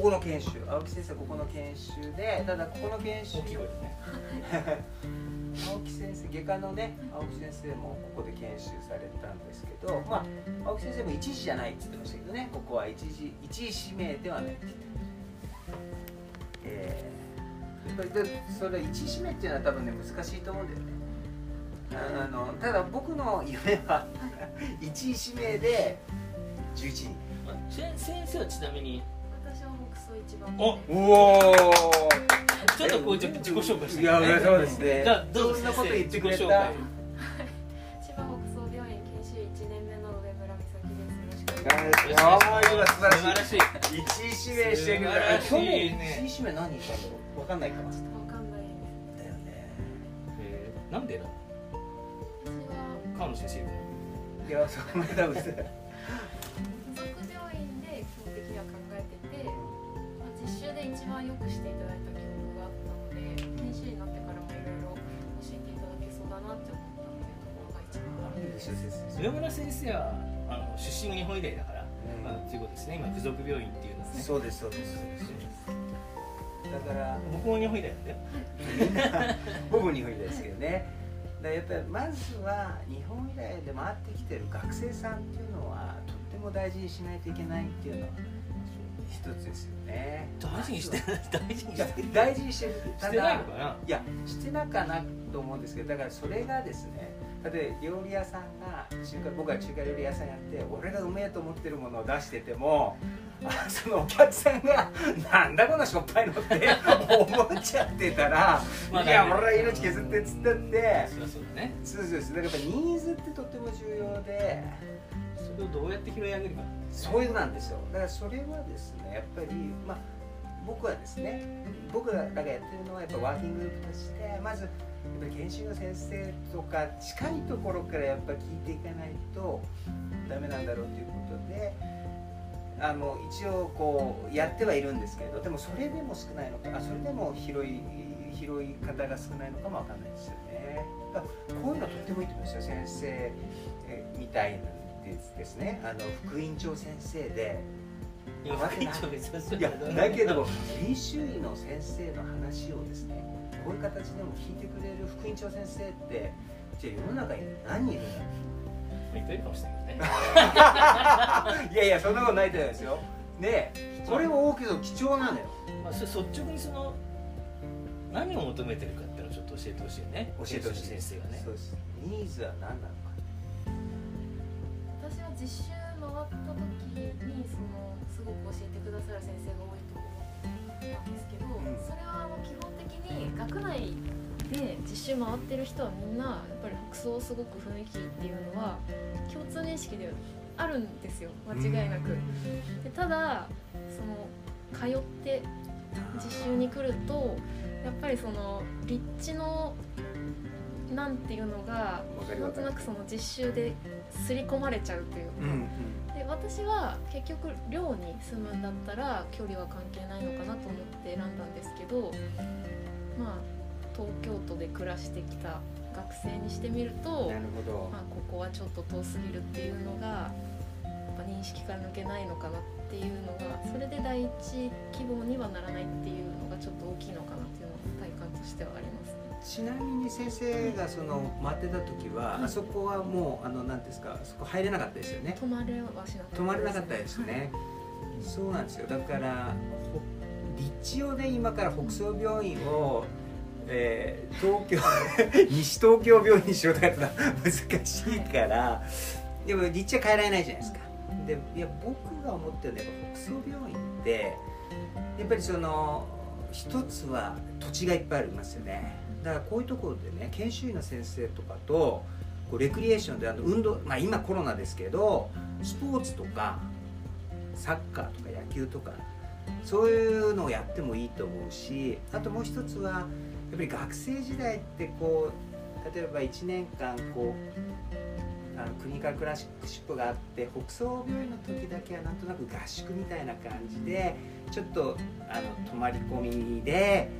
ここの研修、青木先生ここの研修で、ただここの研修大きい声ですね青木先生、外科のね、青木先生もここで研修されたんですけど、まあ、青木先生も一時じゃないって言ってましたけどね、ここは一時指名ではないって言ってました。それ一指名っていうのは多分ね難しいと思うんだよね。ただ僕の夢は一指名で11人。先生はちなみに私は木曽一番目です。おおちょっとこう自己紹介して、ね、いやそうですね。じゃあどんなこと言ってくれた。はい、千葉北総病院研修1年目の上村美咲です。よろしくお願いします。素晴らしい。一指名してください。去年ね一指名何したんだろう。わかんないかもしれない。わかんないだよね。なんでなの。私は川野先生。いやそんな多分。実習で一番よくしていただいた記憶があったので、研修医になってからもいろいろ教えていただけそうだなって思ったので、ところが一番あるんです。上村先生は出身が日本医大だから、まあ、ということですね。今付属病院っていうのはね。そうですそうです。だから僕も日本医大なんだよ。僕も日本医大ですけどね。だからやっぱりまずは日本医大で回ってきてる学生さんっていうのはとっても大事にしないといけないっていうのは。一つですよね。大事にしてない、大事にしてる。してないのかな。いや、してなかなと思うんですけど、だからそれがですね、例えば料理屋さんが僕は中華料理屋さんやって、俺がうめえと思ってるものを出してても、そのお客さんがなんだこのしょっぱいのって思っちゃってたら、いや俺は命削ってっつったって、そうです。だからやっぱニーズってとっても重要で。それをどうやって拾い上げるか、そういうなんですよ。だからそれはですね、やっぱり、まあ、僕はですね、僕らがやってるのはやっぱワーキンググループとして、まずやっぱり研修の先生とか近いところからやっぱ聞いていかないとダメなんだろうということで、一応こうやってはいるんですけれど、でもそれでも少ないのか、それでも拾い方が少ないのかもわかんないですよね。だからこういうのとってもいいと思うんですよ、先生みたいな。ですね、副院長先生でだけど研修医の先生の話をですね、こういう形でも聞いてくれる副院長先生ってじゃあ世の中に何人いるんだろう。いっぱいいるかもしれないね。いやいやそんなことないじゃないですよね。これも大きいけど貴重なのよ。まあ、それ率直にその何を求めてるかっていうのをちょっと教えてほしいよね。教えてほしい先生がね。そうです。ニーズは何なのか。私は実習回った時にすごく教えてくださる先生が多いと思うんですけど、それは基本的に学内で実習回ってる人はみんなやっぱり北総すごく雰囲気っていうのは共通認識であるんですよ、間違いなく。でただ通って実習に来るとやっぱり立地のなんていうのがなんとなく実習で刷り込まれちゃうというか、で私は結局寮に住むんだったら距離は関係ないのかなと思って選んだんですけど、まあ東京都で暮らしてきた学生にしてみると、まあ、ここはちょっと遠すぎるっていうのがやっぱ認識から抜けないのかなっていうのが、それで第一希望にはならないっていうのがちょっと大きいのかなっていうのが体感としてはありますね。ちなみに先生が待ってた時は、あそこはもう何ですか、そこ入れなかったですよね。泊まれなかったですね。そうなんですよ。だから立地をね、今から北総病院を、東京西東京病院にしようとかってのは難しいから、でも立地は変えられないじゃないですか。でいや僕が思ってるのは北総病院ってやっぱり一つは土地がいっぱいありますよね。だからこういうところでね、研修医の先生とかとこうレクリエーションで運動、まあ、今コロナですけどスポーツとかサッカーとか野球とかそういうのをやってもいいと思うし、あともう一つはやっぱり学生時代ってこう例えば1年間こう国からクラシックシップがあって、北総病院の時だけはなんとなく合宿みたいな感じでちょっと泊まり込みで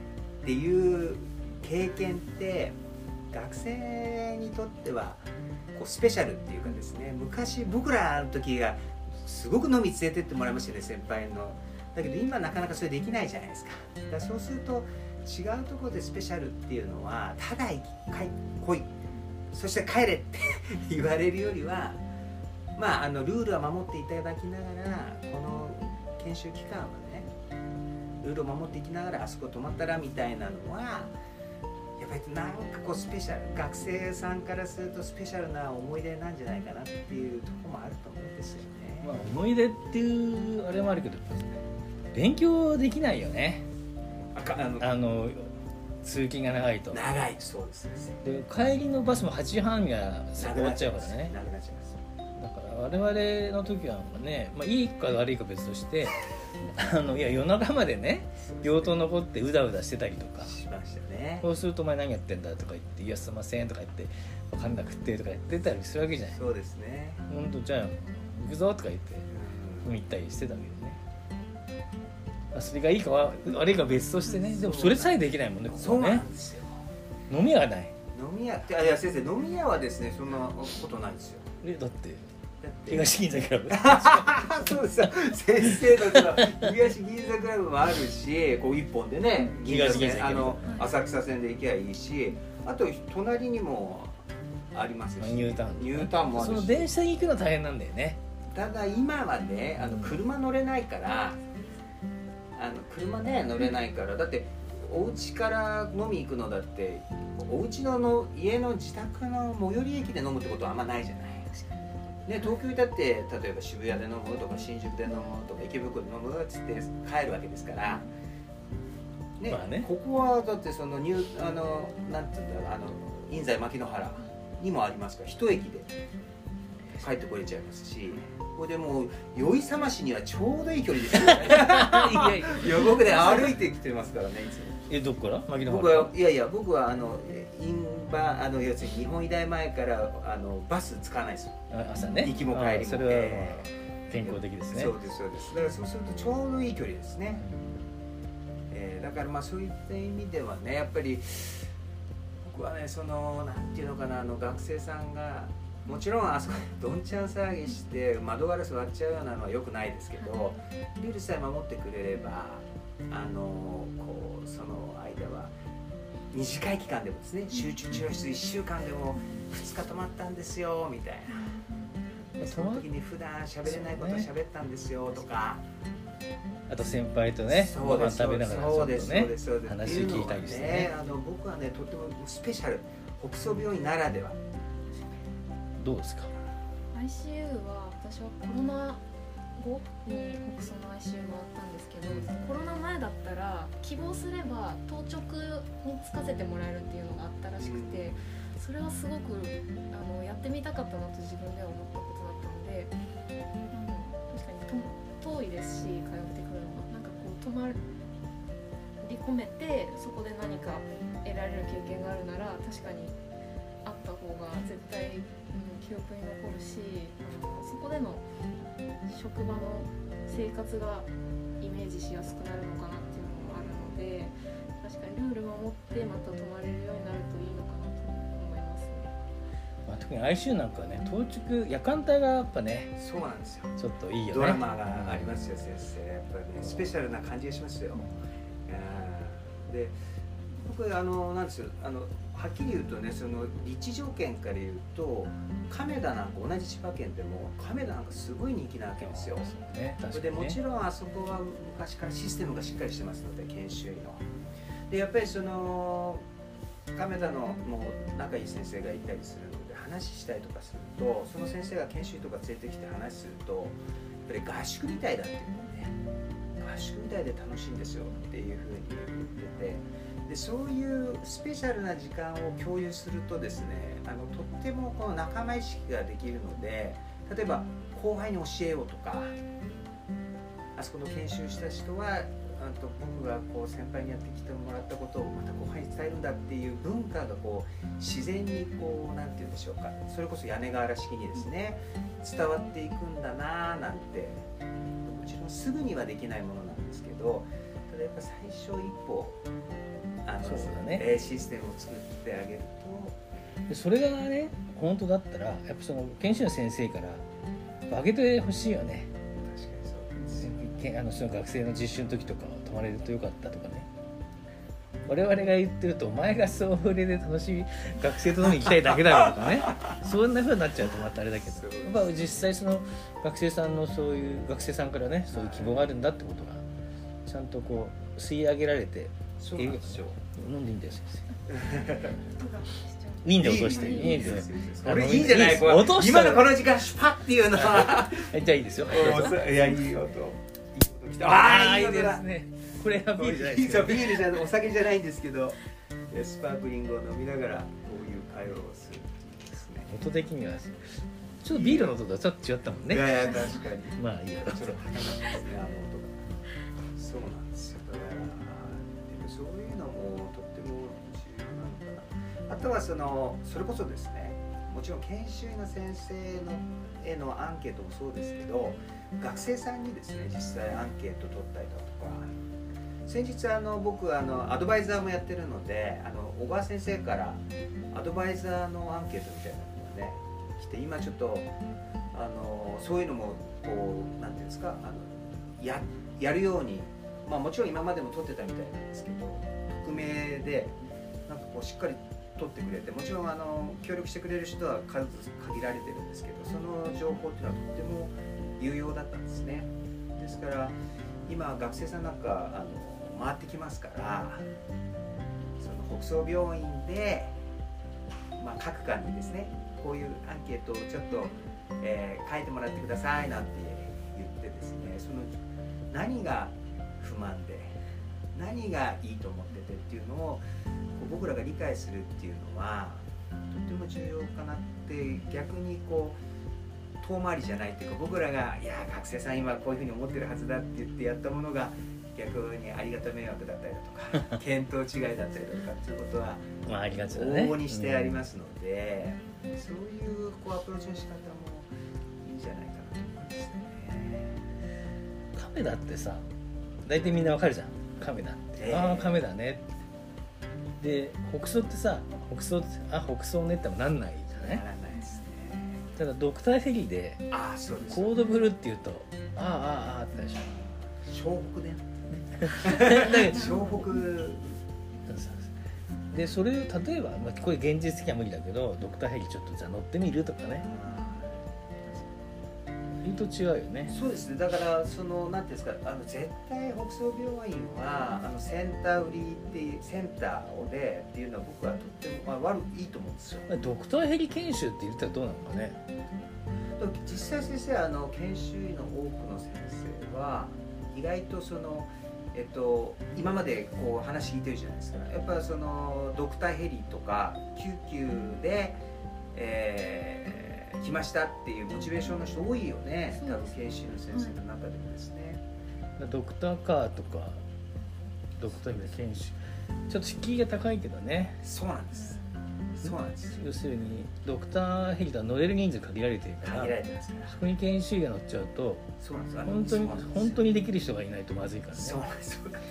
っていう経験って学生にとってはこうスペシャルっていうかですね、昔僕らの時がすごく飲み連れてってもらいましたね、先輩のだけど今なかなかそれできないじゃないですか。だからそうすると違うところでスペシャルっていうのはただ来いそして帰れって言われるよりは、まあ、ルールは守っていただきながらこの研修期間はねルールを守っていきながらあそこ泊まったらみたいなのはやっぱりなんかこうスペシャル学生さんからするとスペシャルな思い出なんじゃないかなっていうところもあると思うんですよね。まあ、思い出っていうあれもあるけど勉強できないよね。通勤が長いと長いそうですね。で帰りのバスも8時半が終わっちゃうからね。長くなっちゃいます。だから我々の時はね、まあ、いいか悪いか別としていや夜中までね病棟残ってうだうだしてたりとかしましたね。そうするとお前何やってんだとか言っていやすいませんとか言って分かんなくってとか言ってたりするわけじゃない。そうですね。ほんとじゃあ行くぞとか言って踏み行ったりしてたわけですね。それがいいかは悪いか別としてね。でもそれさえできないもんね。ここねそうなんですよ。飲み屋がない。飲み屋っていや先生飲み屋はですねそんなことないんですよ。だって東銀座クラブそうですよ先生だから東銀座クラブもあるしこう一本でね東銀座浅草線で行けばいいしあと隣にもありますよ、ね、ニュータウンもあるしその電車に行くの大変なんだよね。ただ今はね車乗れないから、車ね乗れないからだってお家から飲み行くのだってお家 の家の自宅の最寄り駅で飲むってことはあんまないじゃないね。東京にだって例えば渋谷で飲むとか新宿で飲むとか池袋で飲むっつって帰るわけですから、ねまあね、ここはだってそのニューなんていうんだろう印西牧之原にもありますから一駅で帰ってこれちゃいますしこれでもう酔い覚ましにはちょうどいい距離ですよね僕ね歩いてきてますからねいつも。どこから牧之原僕は要するに日本医大前からバス使わないですよ。朝ね行きも帰りもそれは、健康的ですね。そうですだからそうするとちょうどいい距離ですね、だからまあそういった意味ではねやっぱり僕はねそのなんていうのかな学生さんがもちろんあそこでどんちゃん騒ぎして窓ガラス割っちゃうようなのは良くないですけどルールさえ守ってくれればこうその間は短い期間でもですね集中治療室1週間でも2日泊まったんですよみたいなその時に普段喋れないことを喋ったんですよとかあと先輩とねご飯食べながらちょっとね話聞いたりしてね僕はねとってもスペシャル北総病院ならではどうですか。 ICU は私はコロナ後に北総の ICU があったんですけどコロナ前だったら希望すれば当直に就かせてもらえるっていうのがあったらしくてそれはすごくやってみたかったなと自分では思ったことだったので確かに遠いですし通ってくるのはなんかこう泊まり込めてそこで何か得られる経験があるなら確かにあった方が絶対記憶に残るしそこでの職場の生活がイメージしやすくなるのかなっていうのもあるので確かにルールを守ってまた泊まれるようになるといいのかなと思いますね。まあ、特に ICU なんかはね当直夜間帯がやっぱねそうなんですよちょっといいよねドラマがありますよ先生やっぱりねスペシャルな感じがしますよ。で僕なんですよはっきり言うとねその立地条件から言うと亀田なんか同じ千葉県でも亀田なんかすごい人気なわけですよ。それ、ねね、でもちろんあそこは昔からシステムがしっかりしてますので研修医のでやっぱりその亀田のもう仲いい先生がいたりするので話したりとかするとその先生が研修医とか連れてきて話するとやっぱり合宿みたいだっていうのね合宿みたいで楽しいんですよっていうふうに言ってて。でそういうスペシャルな時間を共有するとですねとってもこの仲間意識ができるので例えば後輩に教えようとかあそこの研修した人は僕がこう先輩にやってきてもらったことをまた後輩に伝えるんだっていう文化がこう自然にこうなんて言うんでしょうかそれこそ屋根瓦式にですね伝わっていくんだななんてもちろんすぐにはできないものなんですけどただやっぱ最初一歩そうだね、システムを作ってあげるとそれがね本当だったらやっぱその研修の先生から上げてほしいよね。確かにそうです。その学生の実習の時とか泊まれるとよかったとかね、我々が言ってるとお前が総触れで楽しみ学生と飲み行きたいだけだろとかねそんな風になっちゃうとまたあれだけど、やっぱ実際その学生さんのそういう学生さんからねそういう希望があるんだってことがちゃんとこう吸い上げられて、そうなんですよ、飲んでいいんだよ先生いいんで落としていいんじゃないこれ今のこの時間シュパッっていうのはじゃあいいですよ、いやいい音きた、ああいいですね、これはビールじゃないですけど、ビールじゃないお酒じゃないんですけどスパークリングを飲みながらこういう会話をするっていうですね、音的にはちょっとビールの音とはちょっと違ったもんね、いやいや確かにまあいいよ、ちょっと高かったですねあの音が、そうなんですよ、だからでもそういうのもとっても重要なのかな、あとはそれこそですね、もちろん研修の先生へのアンケートもそうですけど、学生さんにですね実際アンケート取ったりだとか、先日僕アドバイザーもやってるので小川先生からアドバイザーのアンケートみたいなのがね来て、今ちょっとそういうのもこうなんていうんですかやるように、まあ、もちろん今までも取ってたみたいなんですけど匿名でなんかこうしっかり取ってくれて、もちろん協力してくれる人は数限られてるんですけど、その情報っていうのはとっても有用だったんですね。ですから今学生さんなんか回ってきますから、その北総病院で、まあ、各館にですねこういうアンケートをちょっと、書いてもらってくださいなんて言ってですね、その何が不満で何がいいと思っててっていうのを僕らが理解するっていうのはとても重要かなって、逆にこう遠回りじゃないっていうか、僕らがいや学生さん今こういうふうに思ってるはずだって言ってやったものが逆にありがた迷惑だったりだとか見当違いだったりだとかっていうことは往々にしてありますので、そういうアプローチの仕方もいいんじゃないかなと思いますね。カメだってさ大体みんなわかるじゃん、カメだってああカメだねってで、北総ってさ、北総ねってもなんないじゃない？ならないですね。ただドクターヘリで、ああそうです、コードブルーって言うと、ああああああってでしょ。湘北だよ。だけど湘北。で、それを例えば、まあ、これ現実的には無理だけど、ドクターヘリちょっとじゃあ乗ってみるとかね。言うと違うよね。そうですね。だからなんていうんですか、絶対北総病院はセンター売りってセンターをでっていうのは僕はとっても、まあ、いいと思うんですよ。ドクターヘリ研修って言ったらどうなのかね。実際先生研修医の多くの先生は意外と今までこう話聞いてるじゃないですか。やっぱドクターヘリとか救急で。来ましたっていうモチベーションの人多いよね、多分研修の先生の中でもですね、うん、ドクターカーとかドクター研修ちょっと敷居が高いけどね、そうなんです要するにドクターヘリとは乗れる人数限られてるから限られてますから、そこに研修医が乗っちゃうと本当にできる人がいないとまずいからね、そうなんで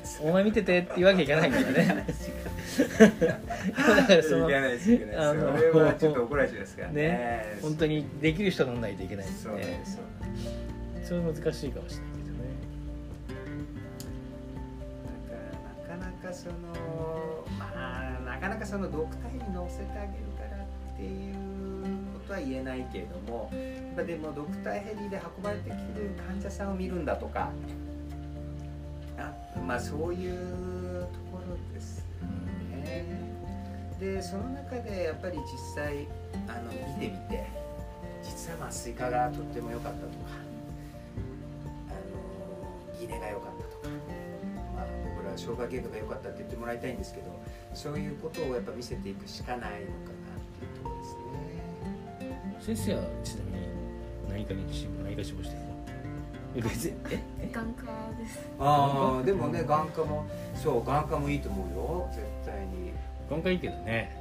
すお前見ててって言うわけいかないからねだからいかないですけどね、それはちょっと怒られちゃいますからね、本当にできる人乗んないといけないですね、それは難しいかもしれないけどね、だからなかなかなかなかドクターヘリに乗せてあげるからっていうことは言えないけれども、でもドクターヘリで運ばれてきてる患者さんを見るんだとか、まあそういうところですね。でその中でやっぱり実際見てみて、実は麻酔科がとっても良かったとか、ギネが良かったとか、障害外科が良かったって言ってもらいたいんですけど、そういうことをやっぱ見せていくしかないのかなっていうところですね。先生はちなみに何科志望してるの？眼科です。ああでもね眼科もいいと思うよ絶対に。眼科いいけどね。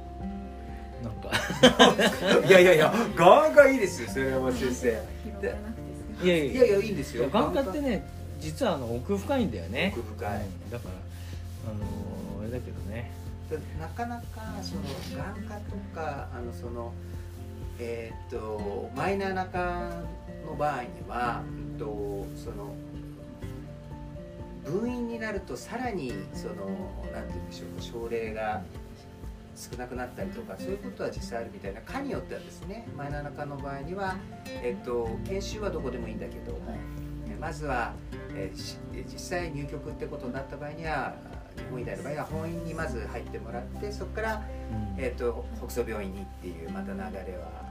なんかいや眼科いいですよそれは先生。いやいいんですよ。眼科ってね。実は奥深いんだよね。奥深い。だからあれだけどね。なかなか眼科とかマイナーな科の場合には分院になるとさらにそのなんて言うんでしょう、症例が少なくなったりとかそういうことは実際あるみたいな。科によってはですね、マイナーな科の場合には、研修はどこでもいいんだけど、まずは、実際入局ってことになった場合には、日本医大の場合は本院にまず入ってもらって、そこから、北総病院にっていうまた流れは。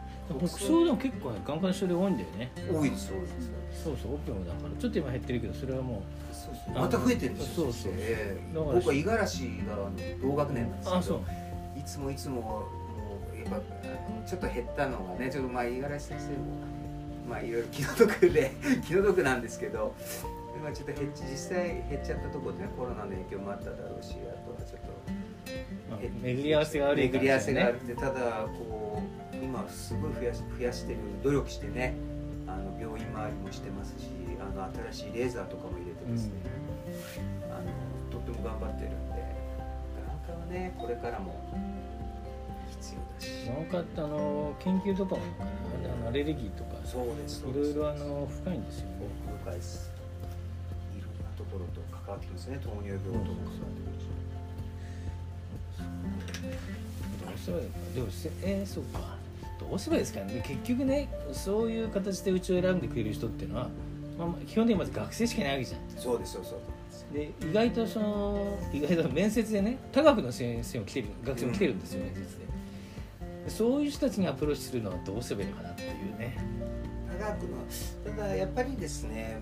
北総でも結構ね、眼科の人で多いんだよね。多いです、多いです。そうそう、オペもだから、ちょっと今減ってるけど、それはもう。そうそう、また増えてるんですよ。そうそう、僕は五十嵐が同学年なんですけど、あ、そういつもいつももうやっぱちょっと減ったのがね、ちょっとまあ五十嵐先生もまあいろいろ気の毒で気の毒なんですけど、まあちょっと実際減っちゃったところでね、コロナの影響もあっただろうし、あとはちょっと巡り合わせが悪いからね。巡り合わせがあるって、ただこう今すごい増やしてる、努力してね、病院周りもしてますし、新しいレーザーとかも入れてですね、とっても頑張ってるんで、眼科はねこれからも。なんかって研究とかもアレルギーとかいろいろ深いんですよね。深いです。いろんなところと関わってくるんですね。糖尿病とか関わってくるんですよ。どうすればいいですかね。結局ね、そういう形でうちを選んでくれる人っていうのは、まあ、基本的にまず学生しかいないわけじゃん。そうです、そうそう。で意外と面接でね、他学の先生も来てる、学生も来てるんですよね、面接で。そういう人たちにアプローチするのはどうすればいいのかなっていうね。ただやっぱりですね、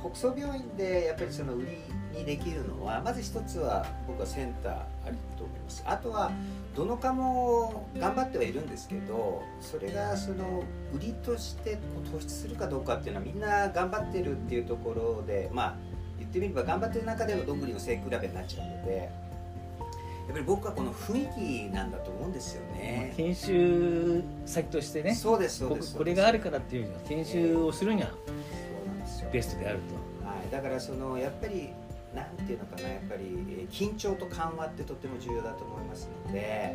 北総病院でやっぱりその売りにできるのは、まず一つは僕はセンターありと思います。あとはどの科も頑張ってはいるんですけど、それがその売りとして突出するかどうかっていうのはみんな頑張ってるっていうところで、まあ言ってみれば頑張ってる中での独自の性比べになっちゃうので、やっぱり僕はこの雰囲気なんだと思うんですよね。研修先としてね。そうです、そうです。これがあるからっていうのは研修をするにはベストであると、はい、だからそのやっぱりなんていうのかな、やっぱり緊張と緩和ってとっても重要だと思いますので、や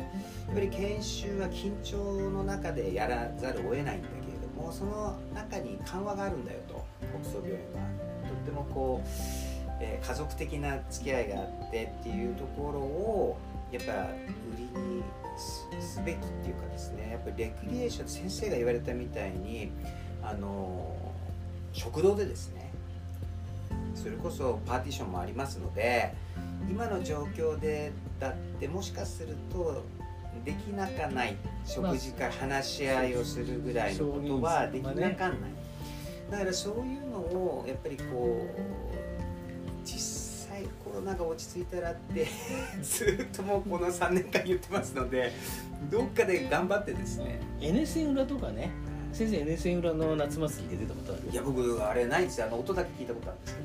っぱり研修は緊張の中でやらざるを得ないんだけれども、その中に緩和があるんだよと。北総病院はとってもこう家族的な付き合いがあってっていうところをやっぱ売りにすべきっていうかですね、やっぱりレクリエーション、先生が言われたみたいに食堂でですね、それこそパーティションもありますので、今の状況でだってもしかするとできなかない食事か話し合いをするぐらいのことはできなかんない。だからそういうのをやっぱりこう実際コロナが落ち着いたらってずっともうこの3年間言ってますので、どっかで頑張ってですね。 NSN 裏とかね、先生 NSN 裏の夏祭りで出たことある？いや、僕あれないんですよ。音だけ聞いたことあるんですけ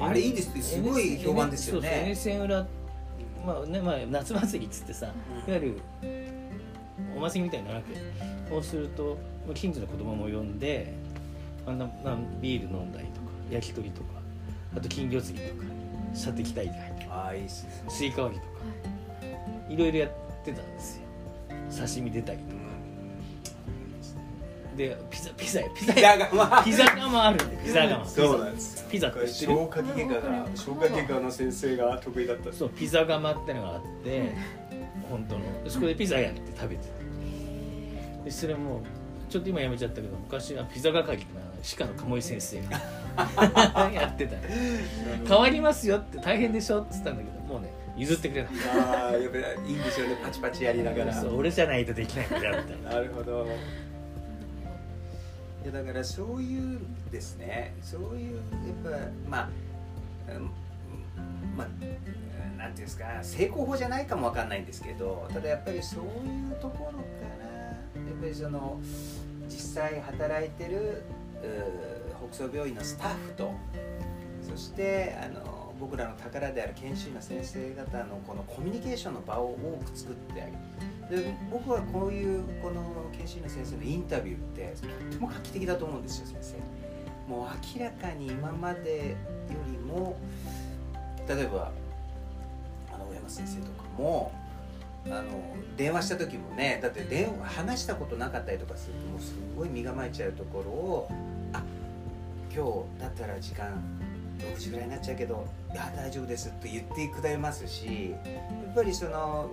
ど、あれいいですってすごい評判ですよね。 NSN 裏、まあね、まあ、夏祭りっつってさ、いわゆるお祭りみたいになるわけ。そうすると近所の子供も呼んで、ビール飲んだりとか焼き鳥とか、あと金魚釣りとか射的大会とか、いいす、ね、スイカ割りとか、いろいろやってたんですよ。刺身出たりとか、でピザ窯あるんで、ピザ窯。そうなんです。ピザって消化器外科が、消化器外科の先生が得意だった。そう、ピザ窯ってのがあって本当のそこでピザやって食べてた。でそれもちょっと今やめちゃったけど、昔はピザ係って鹿の鴨居先生がやってた、ね、変わりますよって、大変でしょって言ったんだけど、もうね譲ってくれない。あ、やっぱりいいんですよね、パチパチやりながら。そう、俺じゃないとできないんだみたいな。なるほど。いや、だからそういうですね、そういうやっぱまあなんていうんですか、成功法じゃないかもわかんないんですけど、ただやっぱりそういうところからやっぱりその実際働いてる北総病院のスタッフと、そして僕らの宝である研修医の先生方のこのコミュニケーションの場を多く作ってあげる。で僕はこういうこの研修医の先生のインタビューってとっても画期的だと思うんですよ。先生もう明らかに今までよりも、例えば大山先生とかも電話した時もね、だって電話話したことなかったりとかすると、もうすごい身構えちゃうところを、あ、今日だったら時間6時ぐらいになっちゃうけど、いや大丈夫ですと言ってくれますし、やっぱりその、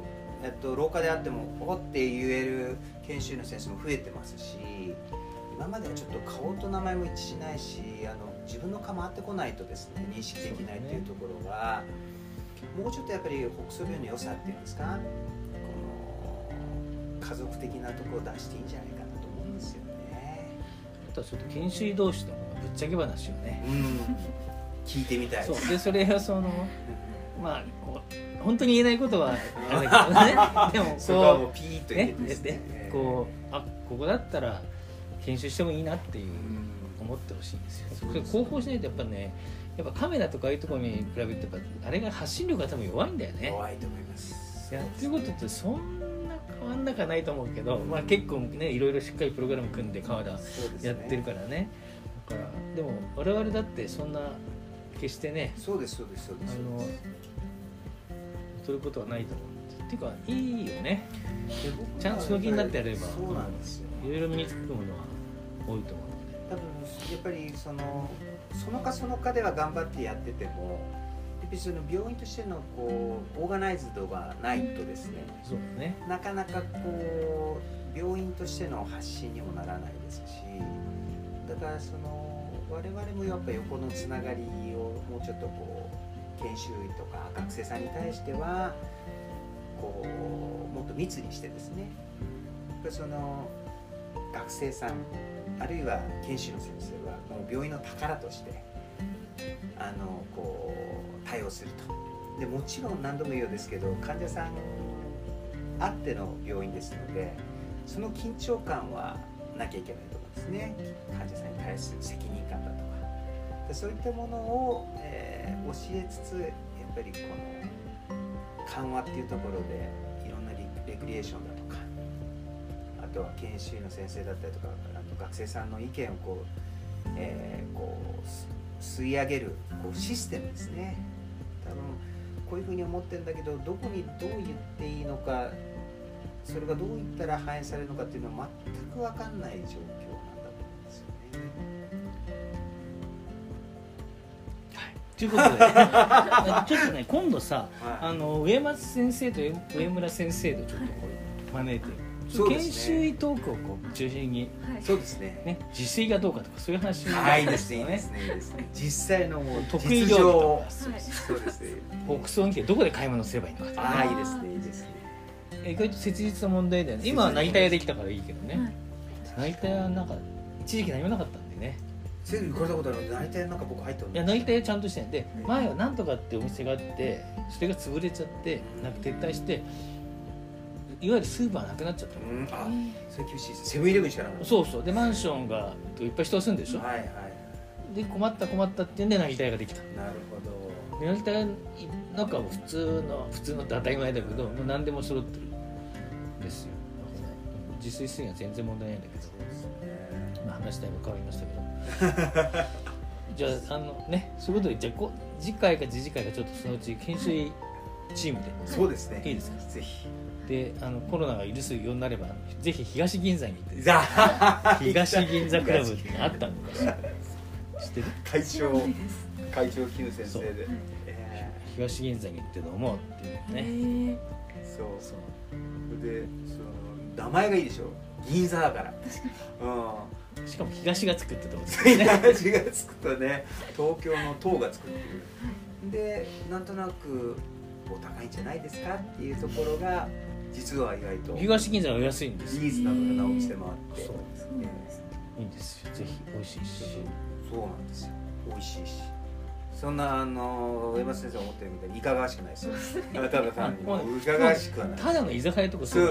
廊下であってもおって言える研修の先生も増えてますし、今まではちょっと顔と名前も一致しないし、自分の顔回ってこないとですね、認識できないというところが、もうちょっとやっぱり北総病院の良さっていうんですか、この家族的なところを出していいんじゃないかなと思うんですよね。あとはちょっと研修医同士のぶっちゃけ話をね、聞いてみたい。そうで、それはそのまあこう本当に言えないことはあるけどね。でもこうそこはもうピーッと言ってですね、こうあここだったら研修してもいいなっていう思ってほしいんですよ。それ広報しないとやっぱね。やっぱカメラとかああいうところに比べてやっぱあれが発信力が多分弱いんだよね。弱いと思います。やってることってそんな変わんなかないと思うけど、まあ結構ねいろいろしっかりプログラム組んで川田やってるからね。だからでも我々だってそんな決してね。そうですそうですそうです。取ることはないと思う。っていうかいいよね。ちゃんとその気になってやれば。そうなんですよ。いろいろ身につくものは多いと思う。多分やっぱりその科では頑張ってやってても、やっぱりその病院としてのこうオーガナイズ度がないとですね、そうですね、なかなかこう病院としての発信にもならないですし、だからその我々もやっぱ横のつながりをもうちょっとこう研修医とか学生さんに対してはこうもっと密にしてですね、やっぱりその学生さんあるいは研修の先生はもう病院の宝としてこう対応すると。でもちろん何度も言うようですけど、患者さんあっての病院ですので、その緊張感はなきゃいけないと思うんですね。患者さんに対する責任感だとか、でそういったものを、教えつつ、やっぱりこの緩和っていうところでいろんな レクリエーションだとか、あとは研修の先生だったりとか学生さんの意見をこう吸い上げるこうシステムですね。多分こういうふうに思ってるんだけど、どこにどう言っていいのか、それがどう言ったら反映されるのかっていうのは全く分かんない状況なんだと思うんですよね。はい、ということでちょっとね今度さ、はい、植松先生と植村先生とちょっとこう招いて。研修医トークをこう中心に、そうですね、ね、自炊がどうかとかそういう話ないですよね。いいですね実際のもう得意料理とか、そうですね。北総に来てどこで買い物すればいいのかとか、ね、ああいいですねいいですね。意外と切実な問題だよね。今は成田屋できたからいいけどね。はい、成田屋なんか一時期何もなかったんでね。全部行かれたことある。成田屋なんか僕入ったの。いや成田屋ちゃんとしてんで、前はなんとかってお店があってそれが潰れちゃってなんか撤退して。いわゆるスーパーなくなっちゃったの、あ、それ厳しいです。セブンイレブンしかなかった。そうそう。でマンションがいっぱい人が住んでるでしょ、はいはい、で困ったっていうんで成田屋ができた。なるほど。成田屋なんか普通のって当たり前だけど、もう何でも揃ってるんですよ。自炊するには全然問題ないんだけど、まあ、話だいぶ変わりましたけどじゃあね、そういうことでじゃあ次回か次々回かちょっとそのうち研修医チームで、そうですね、いいですか、ぜひ。でコロナが許すようになればぜひ東銀座に行って東銀座クラブってあったのか知ってる？会長級先生で、東銀座に行ってどう思うっていうね。そうそう。でその名前がいいでしょ、銀座だから。うん、しかも東がつくってとこですね。東がつくとね、東京の東がつくっていう。でなんとなくお高いんじゃないですかっていうところが。実は意外と東銀座は安いんですよ。リーズナブルなお店もあって、そうですね、いいんですよ。ぜひ美味しいし、そうなんですよ。美味しいし、そんな植松先生が思ってるみたいにいかがわしくないですよ。ただ単にいかがわしくはない。ただの居酒屋とかそう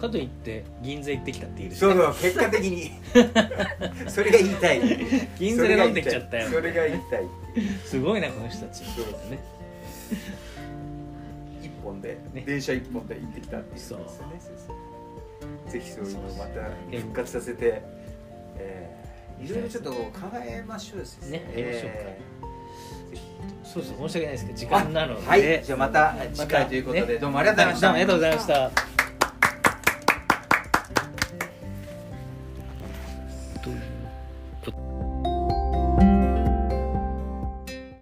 かといって銀座行ってきたっていう。そう結果的にそれが言いたい。銀座で飲んできちゃったよ。それが言いたい。すごいなこの人たち。そうですね。でね、電車一本で行ってきたっていうことですよね。ぜひそういうのをまた復活させて、いろいろちょっと考えましょうですね。そうです。申し訳ないですけど時間なので、はい、じゃあまた次回ということで、ね、どうもありがとうございました。ありがとうございました。